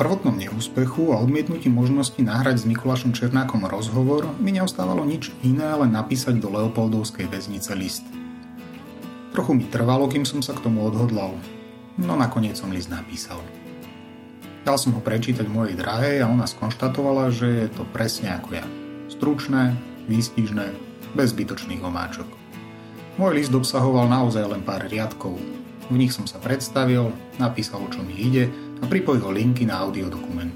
prvotnom neúspechu a odmietnutí možnosti nahrať s Mikulášom Černákom rozhovor mi neostávalo nič iné, len napísať do Leopoldovskej väznice list. Trochu mi trvalo, kým som sa k tomu odhodlal, no nakoniec som list napísal. Dal som ho prečítať mojej drahej a ona skonštatovala, že je to presne ako ja. Stručné, výstižné, bez zbytočných omáčok. Môj list obsahoval naozaj len pár riadkov. V nich som sa predstavil, napísal, o čo mi ide a pripojil linky na audiodokument.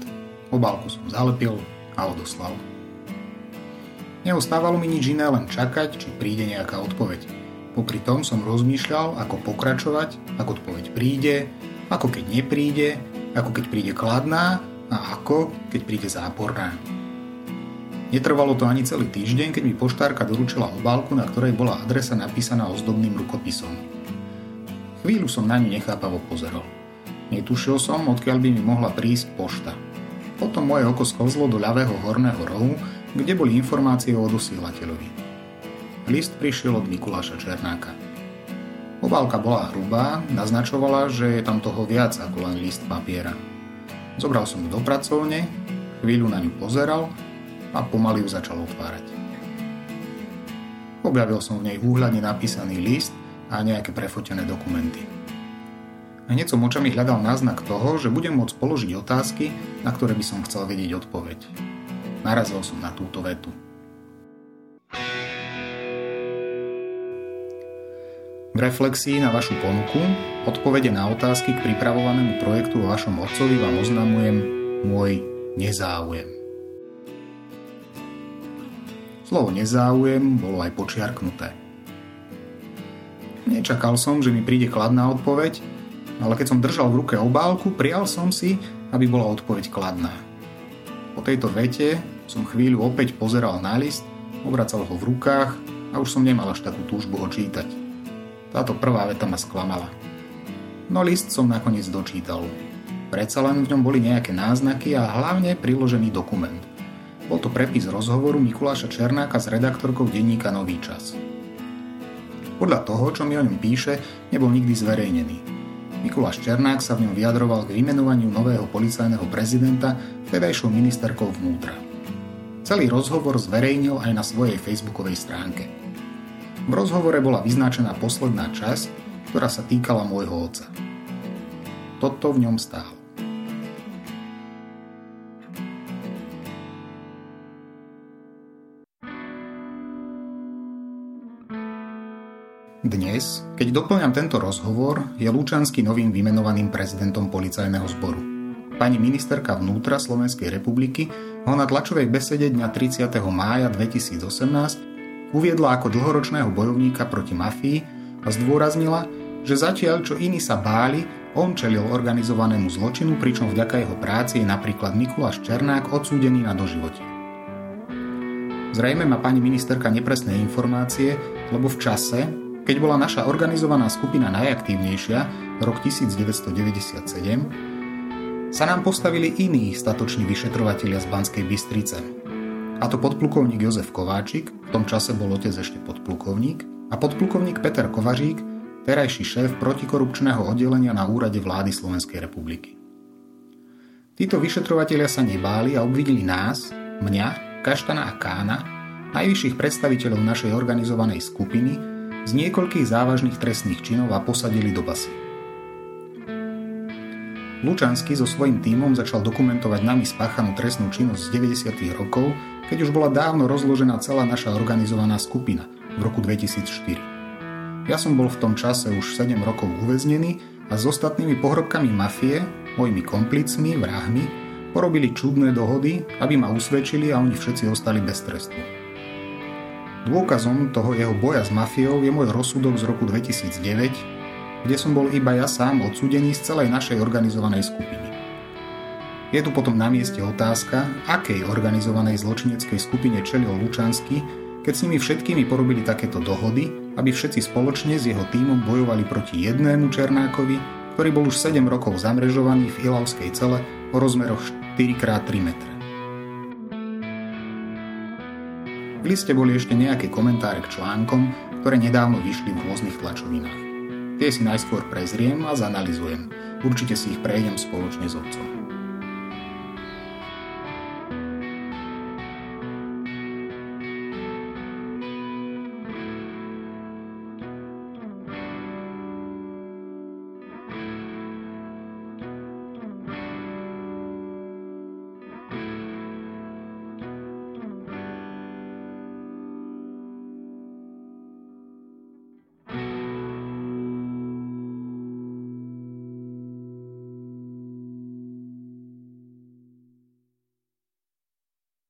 Obálku som zalepil a odoslal. Neostávalo mi nič iné, len čakať, či príde nejaká odpoveď. Popri tom som rozmýšľal, ako pokračovať, ako odpoveď príde, ako keď nepríde, ako keď príde kladná a ako keď príde záporná. Netrvalo to ani celý týždeň, keď mi poštárka doručila obálku, na ktorej bola adresa napísaná ozdobným rukopisom. Chvíľu som na ňu nechápavo pozeral. Netušil som, odkiaľ by mi mohla prísť pošta. Potom moje oko sklzlo do ľavého horného rohu, kde boli informácie o odosielateľovi. List prišiel od Mikuláša Černáka. Obálka bola hrubá, naznačovala, že je tam toho viac ako len list papiera. Zobral som ju do pracovne, chvíľu na ňu pozeral a pomaly ju začal otvárať. Objavil som v nej úhľadne napísaný list a nejaké prefotené dokumenty. Hneď som očami hľadal náznak toho, že budem môcť položiť otázky, na ktoré by som chcel vedieť odpoveď. Narazil som na túto vetu. V reflexii na vašu ponuku, odpovede na otázky k pripravovanému projektu o vašom otcovi vám oznamujem môj nezáujem. Slovo nezáujem bolo aj počiarknuté. Nečakal som, že mi príde kladná odpoveď, ale keď som držal v ruke obálku, prial som si, aby bola odpoveď kladná. Po tejto vete som chvíľu opäť pozeral na list, obracal ho v rukách a už som nemal až takú túžbu ho čítať. Táto prvá veta ma sklamala. No list som nakoniec dočítal. Predsa len v ňom boli nejaké náznaky a hlavne priložený dokument. Bol to prepis rozhovoru Mikuláša Černáka s redaktorkou denníka Nový čas. Podľa toho, čo mi o ňom píše, nebol nikdy zverejnený. Mikuláš Černák sa v ňom vyjadroval k vymenovaniu nového policajného prezidenta vtedajšou ministerkou vnútra. Celý rozhovor zverejnil aj na svojej facebookovej stránke. V rozhovore bola vyznačená posledná časť, ktorá sa týkala môjho otca. Toto v ňom stálo. Dnes, keď dopĺňam tento rozhovor, je Lučanský novým vymenovaným prezidentom policajného zboru. Pani ministerka vnútra Slovenskej republiky ho na tlačovej besede dňa 30. mája 2018 uviedla ako dlhoročného bojovníka proti mafii a zdôraznila, že zatiaľ, čo iní sa báli, on čelil organizovanému zločinu, pričom vďaka jeho práci je napríklad Mikuláš Černák odsúdený na doživotie. Zrejme má pani ministerka nepresné informácie, lebo v čase, keď bola naša organizovaná skupina najaktívnejšia, rok 1997, sa nám postavili iní statoční vyšetrovatelia z Banskej Bystrice. A to podplukovník Jozef Kováčik, v tom čase bol otec ešte podplukovník, a podplukovník Peter Kovažík, terajší šéf protikorupčného oddelenia na úrade vlády Slovenskej republiky. Títo vyšetrovatelia sa nebáli a obvinili nás, mňa, Kaštana a Kána, najvyšších predstaviteľov našej organizovanej skupiny, z niekoľkých závažných trestných činov a posadili do basy. Lučanský so svojím tímom začal dokumentovať nami spáchanú trestnú činnosť z 90. rokov, keď už bola dávno rozložená celá naša organizovaná skupina v roku 2004. Ja som bol v tom čase už 7 rokov uväznený a s ostatnými pohrobkami mafie, mojimi komplicmi, vrahmi, porobili čudné dohody, aby ma usvedčili a oni všetci ostali bez trestu. Dôkazom toho jeho boja s mafiou je môj rozsudok z roku 2009, kde som bol iba ja sám odsúdený z celej našej organizovanej skupiny. Je tu potom na mieste otázka, akej organizovanej zločineckej skupine čelil Lučanský, keď s nimi všetkými porobili takéto dohody, aby všetci spoločne s jeho tímom bojovali proti jednému Černákovi, ktorý bol už 7 rokov zamrežovaný v Ilavskej cele o rozmeroch 4x3 metre. V liste boli ešte nejaké komentáre k článkom, ktoré nedávno vyšli v rôznych tlačovinách. Tie si najskôr prezriem a zanalyzujem. Určite si ich prejdem spoločne s otcom.